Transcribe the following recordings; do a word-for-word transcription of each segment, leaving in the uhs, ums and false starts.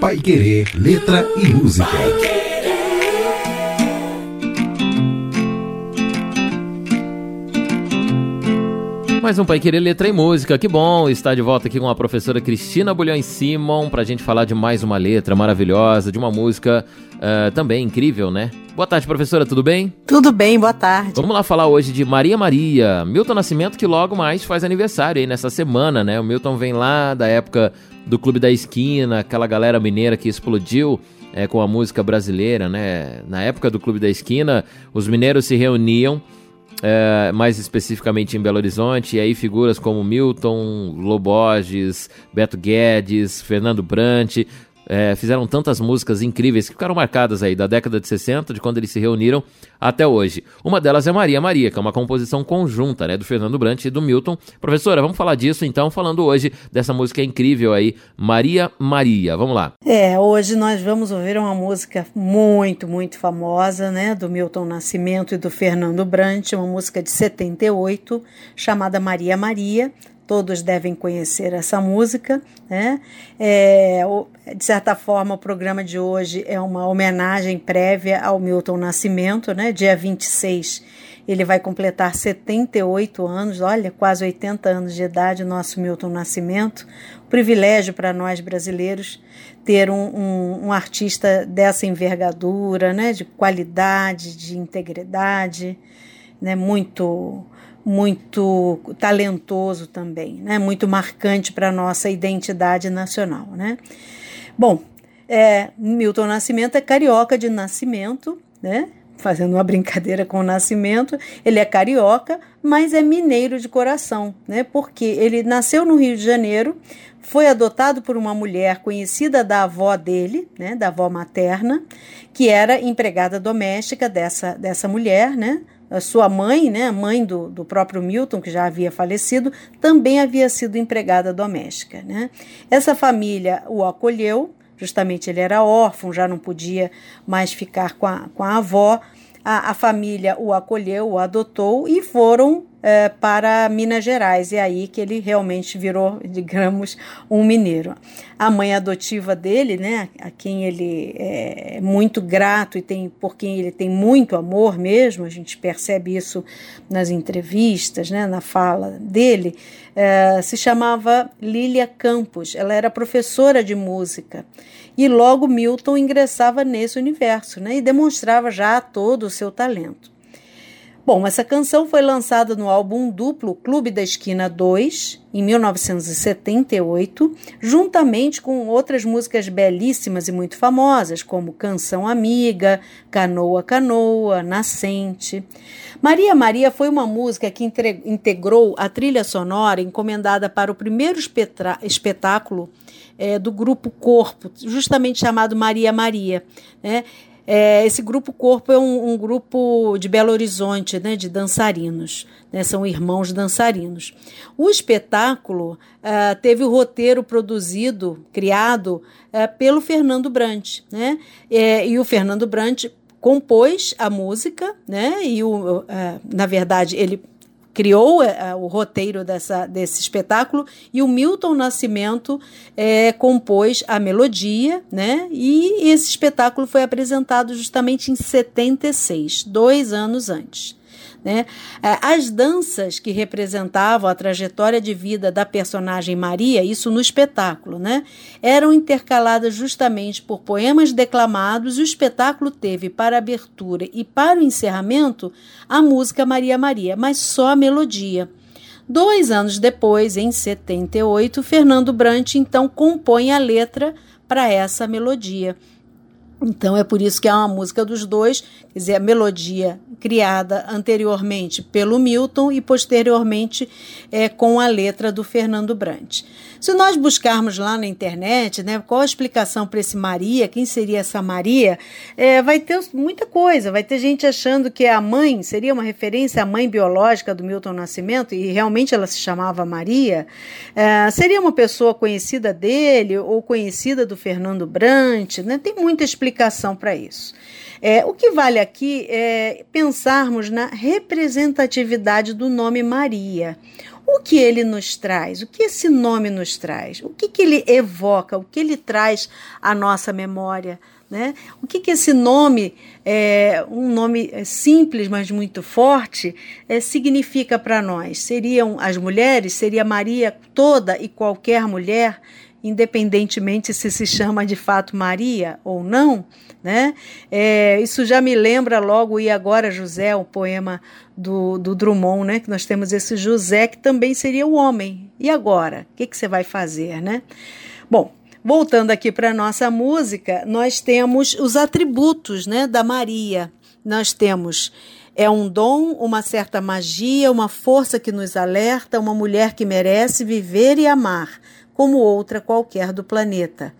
Paiquerê Letra e Música. Mais um Paiquerê Letra e Música. Que bom estar de volta aqui com a professora Cristina Bulhões Simon para a gente falar de mais uma letra maravilhosa, de uma música uh, também incrível, né? Boa tarde, professora, tudo bem? Tudo bem, boa tarde. Vamos lá falar hoje de Maria Maria, Milton Nascimento, que logo mais faz aniversário aí nessa semana, né? O Milton vem lá da época do Clube da Esquina, aquela galera mineira que explodiu é, com a música brasileira, né? Na época do Clube da Esquina, os mineiros se reuniam, é, mais especificamente em Belo Horizonte, e aí figuras como Milton, Loborges, Beto Guedes, Fernando Brant... É, fizeram tantas músicas incríveis que ficaram marcadas aí da década de sessenta, de quando eles se reuniram, até hoje. Uma delas é Maria Maria, que é uma composição conjunta, né, do Fernando Brant e do Milton. Professora, vamos falar disso então, falando hoje dessa música incrível aí, Maria Maria. Vamos lá. É, hoje nós vamos ouvir uma música muito, muito famosa, né, do Milton Nascimento e do Fernando Brant, uma música de setenta e oito, chamada Maria Maria. Todos devem conhecer essa música, né? É, de certa forma, o programa de hoje é uma homenagem prévia ao Milton Nascimento, né? Dia vinte e seis, ele vai completar setenta e oito anos, olha, quase oitenta anos de idade, o nosso Milton Nascimento. Privilégio para nós brasileiros ter um, um, um artista dessa envergadura, né? De qualidade, de integridade, né? Muito... muito talentoso também, né? Muito marcante para a nossa identidade nacional, né? Bom, é, Milton Nascimento é carioca de nascimento, né? Fazendo uma brincadeira com o Nascimento, ele é carioca, mas é mineiro de coração, né? Porque ele nasceu no Rio de Janeiro, foi adotado por uma mulher conhecida da avó dele, né? Da avó materna, que era empregada doméstica dessa, dessa mulher, né? A sua mãe, né, a mãe do, do próprio Milton, que já havia falecido, também havia sido empregada doméstica, né? Essa família o acolheu, justamente ele era órfão, já não podia mais ficar com a, com a avó. A, a família o acolheu, o adotou e foram é, para Minas Gerais. É aí que ele realmente virou, digamos, um mineiro. A mãe adotiva dele, né, a quem ele é muito grato e tem, por quem ele tem muito amor mesmo, a gente percebe isso nas entrevistas, né, na fala dele, é, se chamava Lília Campos. Ela era professora de música. E logo Milton ingressava nesse universo, né, e demonstrava já todo o seu talento. Bom, essa canção foi lançada no álbum duplo Clube da Esquina dois, em mil novecentos e setenta e oito, juntamente com outras músicas belíssimas e muito famosas, como Canção Amiga, Canoa Canoa, Nascente. Maria Maria foi uma música que entre- integrou a trilha sonora encomendada para o primeiro espetra- espetáculo é, do Grupo Corpo, justamente chamado Maria Maria, né? É, esse Grupo Corpo é um, um grupo de Belo Horizonte, né, de dançarinos, né, são irmãos dançarinos. O espetáculo ah, teve o roteiro produzido, criado, ah, pelo Fernando Brant, né, é, e o Fernando Brant compôs a música, né, e o, ah, na verdade ele criou ah, o roteiro dessa, desse espetáculo, e o Milton Nascimento eh, compôs a melodia, né? E esse espetáculo foi apresentado justamente em setenta e seis, dois anos antes, né? As danças que representavam a trajetória de vida da personagem Maria, isso no espetáculo, né? Eram intercaladas justamente por poemas declamados, e o espetáculo teve para a abertura e para o encerramento a música Maria Maria, mas só a melodia. Dois anos depois, em setenta e oito, Fernando Brant então compõe a letra para essa melodia. Então é por isso que é uma música dos dois, quer dizer, a melodia criada anteriormente pelo Milton e posteriormente é, com a letra do Fernando Brant. Se nós buscarmos lá na internet, né, qual a explicação para esse Maria, quem seria essa Maria, é, vai ter muita coisa, vai ter gente achando que a mãe seria uma referência à mãe biológica do Milton Nascimento, e realmente ela se chamava Maria, é, seria uma pessoa conhecida dele ou conhecida do Fernando Brant, né? Tem muita explicação para isso. É, o que vale aqui é pensarmos na representatividade do nome Maria. O que ele nos traz? O que esse nome nos traz? O que, que ele evoca? O que ele traz à nossa memória? Né? O que, que esse nome, é, um nome simples, mas muito forte, é, significa para nós? Seriam as mulheres? Seria Maria toda e qualquer mulher, independentemente se se chama de fato Maria ou não? Né? É, isso já me lembra logo E Agora, José, o poema do, do Drummond, né? Que nós temos esse José, que também seria o homem. E agora? O que, que você vai fazer? Né? Bom, voltando aqui para a nossa música, nós temos os atributos, né, da Maria. Nós temos é um dom, uma certa magia, uma força que nos alerta, uma mulher que merece viver e amar, como outra qualquer do planeta.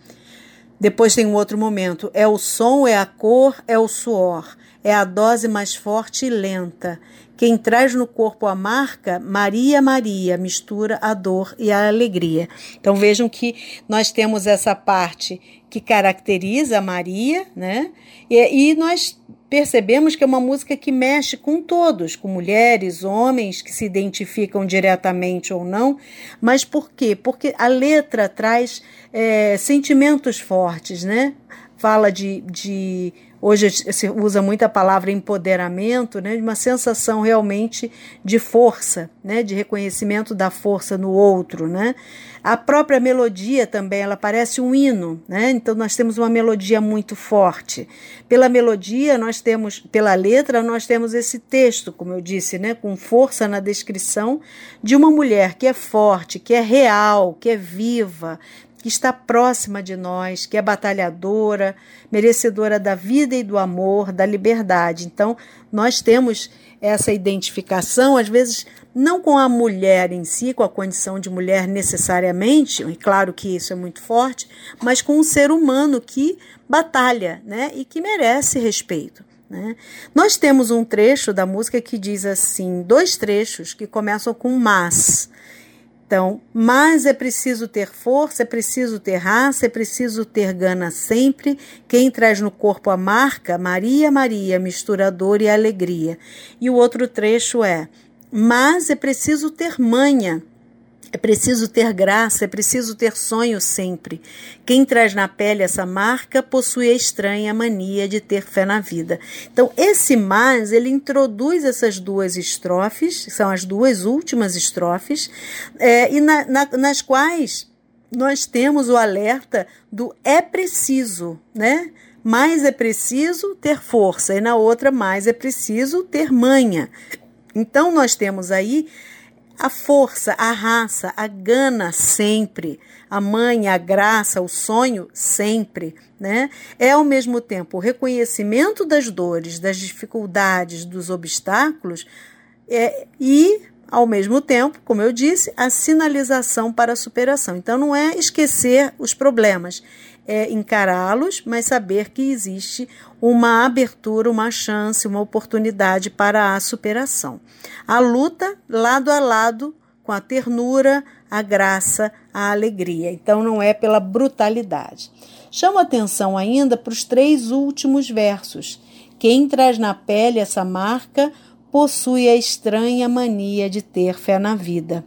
Depois tem um outro momento. É o som, é a cor, é o suor. É a dose mais forte e lenta. Quem traz no corpo a marca, Maria, Maria, mistura a dor e a alegria. Então vejam que nós temos essa parte que caracteriza a Maria, né? E, e nós percebemos que é uma música que mexe com todos, com mulheres, homens que se identificam diretamente ou não. Mas por quê? Porque a letra traz é, sentimentos fortes, né? Fala de... de hoje se usa muito a palavra empoderamento, né, de uma sensação realmente de força, né, de reconhecimento da força no outro, né? A própria melodia também, ela parece um hino, né? Então nós temos uma melodia muito forte. Pela melodia nós temos, pela letra nós temos esse texto, como eu disse, né, com força na descrição de uma mulher que é forte, que é real, que é viva, que está próxima de nós, que é batalhadora, merecedora da vida e do amor, da liberdade. Então, nós temos essa identificação, às vezes, não com a mulher em si, com a condição de mulher necessariamente, e claro que isso é muito forte, mas com um ser humano que batalha, né, e que merece respeito. Né? Nós temos um trecho da música que diz assim, dois trechos que começam com mas. Então, mas é preciso ter força, é preciso ter raça, é preciso ter gana sempre. Quem traz no corpo a marca, Maria, Maria, mistura a dor e a alegria. E o outro trecho é, mas é preciso ter manha, é preciso ter graça, é preciso ter sonho sempre. Quem traz na pele essa marca possui a estranha mania de ter fé na vida. Então, esse mais, ele introduz essas duas estrofes, que são as duas últimas estrofes, é, e na, na, nas quais nós temos o alerta do é preciso, né? Mais é preciso ter força, e na outra, mais é preciso ter manha. Então, nós temos aí a força, a raça, a gana sempre, a mãe, a graça, o sonho sempre, né? É ao mesmo tempo o reconhecimento das dores, das dificuldades, dos obstáculos é, e, ao mesmo tempo, como eu disse, a sinalização para a superação. Então não é esquecer os problemas, é encará-los, mas saber que existe uma abertura, uma chance, uma oportunidade para a superação. A luta lado a lado com a ternura, a graça, a alegria. Então não é pela brutalidade. Chamo atenção ainda para os três últimos versos. Quem traz na pele essa marca possui a estranha mania de ter fé na vida.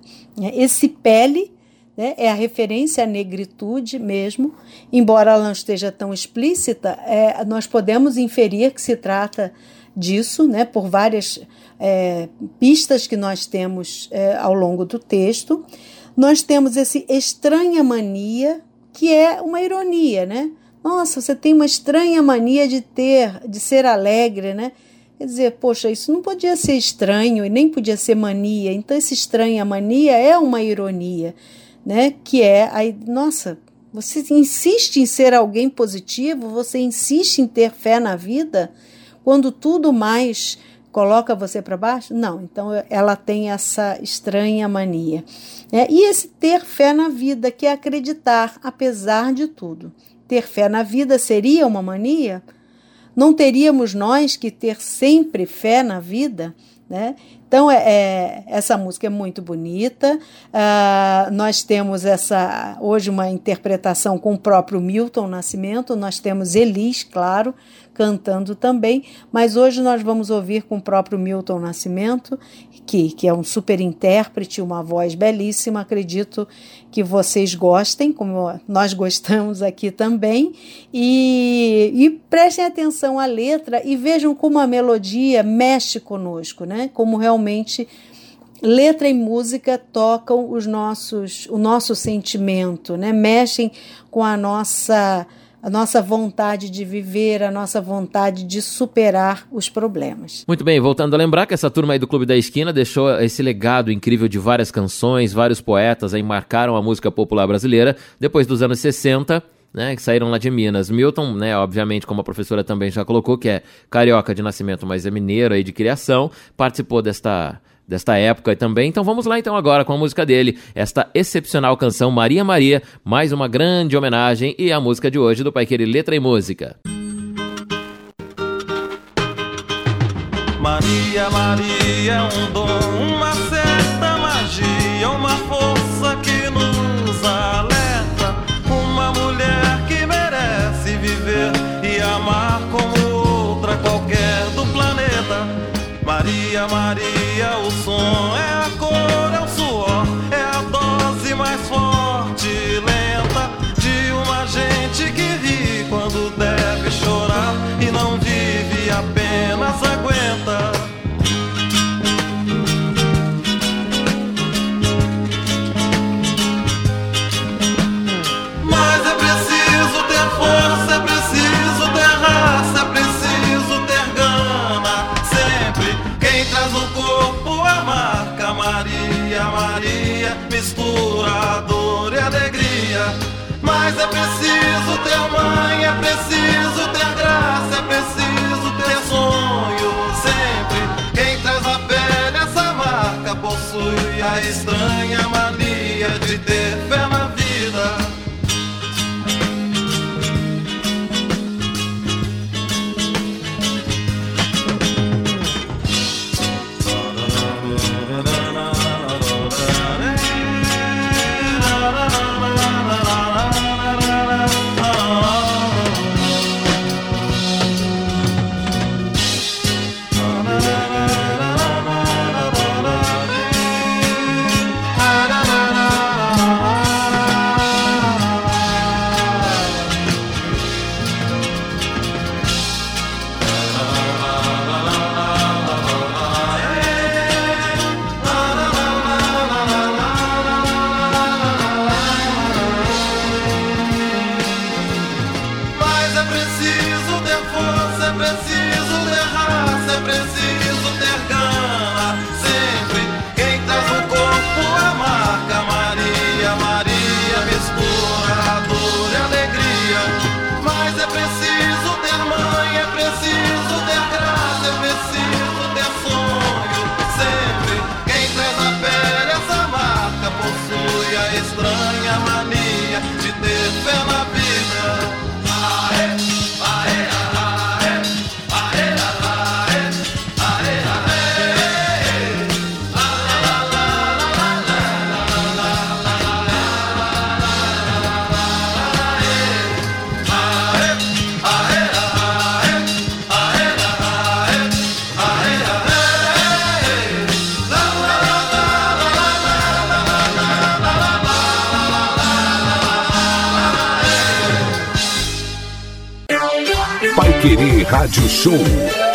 Esse pele é a referência à negritude mesmo, embora ela não esteja tão explícita, é, nós podemos inferir que se trata disso, né, por várias é, pistas que nós temos é, ao longo do texto. Nós temos esse estranha mania, que é uma ironia, né? Nossa, você tem uma estranha mania de ter, de ser alegre, né? Quer dizer, poxa, isso não podia ser estranho e nem podia ser mania, então esse estranha mania é uma ironia, né, que é, aí, nossa, você insiste em ser alguém positivo, você insiste em ter fé na vida, quando tudo mais coloca você para baixo? Não, então ela tem essa estranha mania. Né? E esse ter fé na vida, que é acreditar, apesar de tudo. Ter fé na vida seria uma mania? Não teríamos nós que ter sempre fé na vida? Né? Então, é, é, essa música é muito bonita, uh, nós temos essa, hoje uma interpretação com o próprio Milton Nascimento, nós temos Elis, claro, cantando também, mas hoje nós vamos ouvir com o próprio Milton Nascimento, que, que é um super intérprete, uma voz belíssima, acredito que vocês gostem, como nós gostamos aqui também, e, e prestem atenção à letra e vejam como a melodia mexe conosco, né? Como realmente letra e música tocam os nossos, o nosso sentimento, né? Mexem com a nossa, a nossa vontade de viver, a nossa vontade de superar os problemas. Muito bem, voltando a lembrar que essa turma aí do Clube da Esquina deixou esse legado incrível de várias canções, vários poetas aí marcaram a música popular brasileira depois dos anos sessenta, né, que saíram lá de Minas. Milton, né, obviamente, como a professora também já colocou, que é carioca de nascimento, mas é mineiro aí de criação, participou desta... desta época também. Então vamos lá então agora com a música dele, esta excepcional canção Maria Maria, mais uma grande homenagem, e a música de hoje do Paiquerê Letra e Música. Maria Maria é um dom, uma certa magia, uma força que nos alerta, uma mulher que merece viver e amar como outra qualquer do planeta. Maria Maria, o som é a cor, é o suor, é a dose mais forte e lenta de uma gente que ri quando deve chorar e não vive, apenas aguenta. Mas é preciso ter força, é preciso ter raça, é preciso ter gana sempre. Quem traz o corpo marca Maria, Maria, mistura a dor e a alegria. Mas é preciso ter mãe, é preciso ter graça, é preciso ter sonho sempre. Quem traz a pele essa marca possui a estranha mania de ter fé na vida. Rádio Show.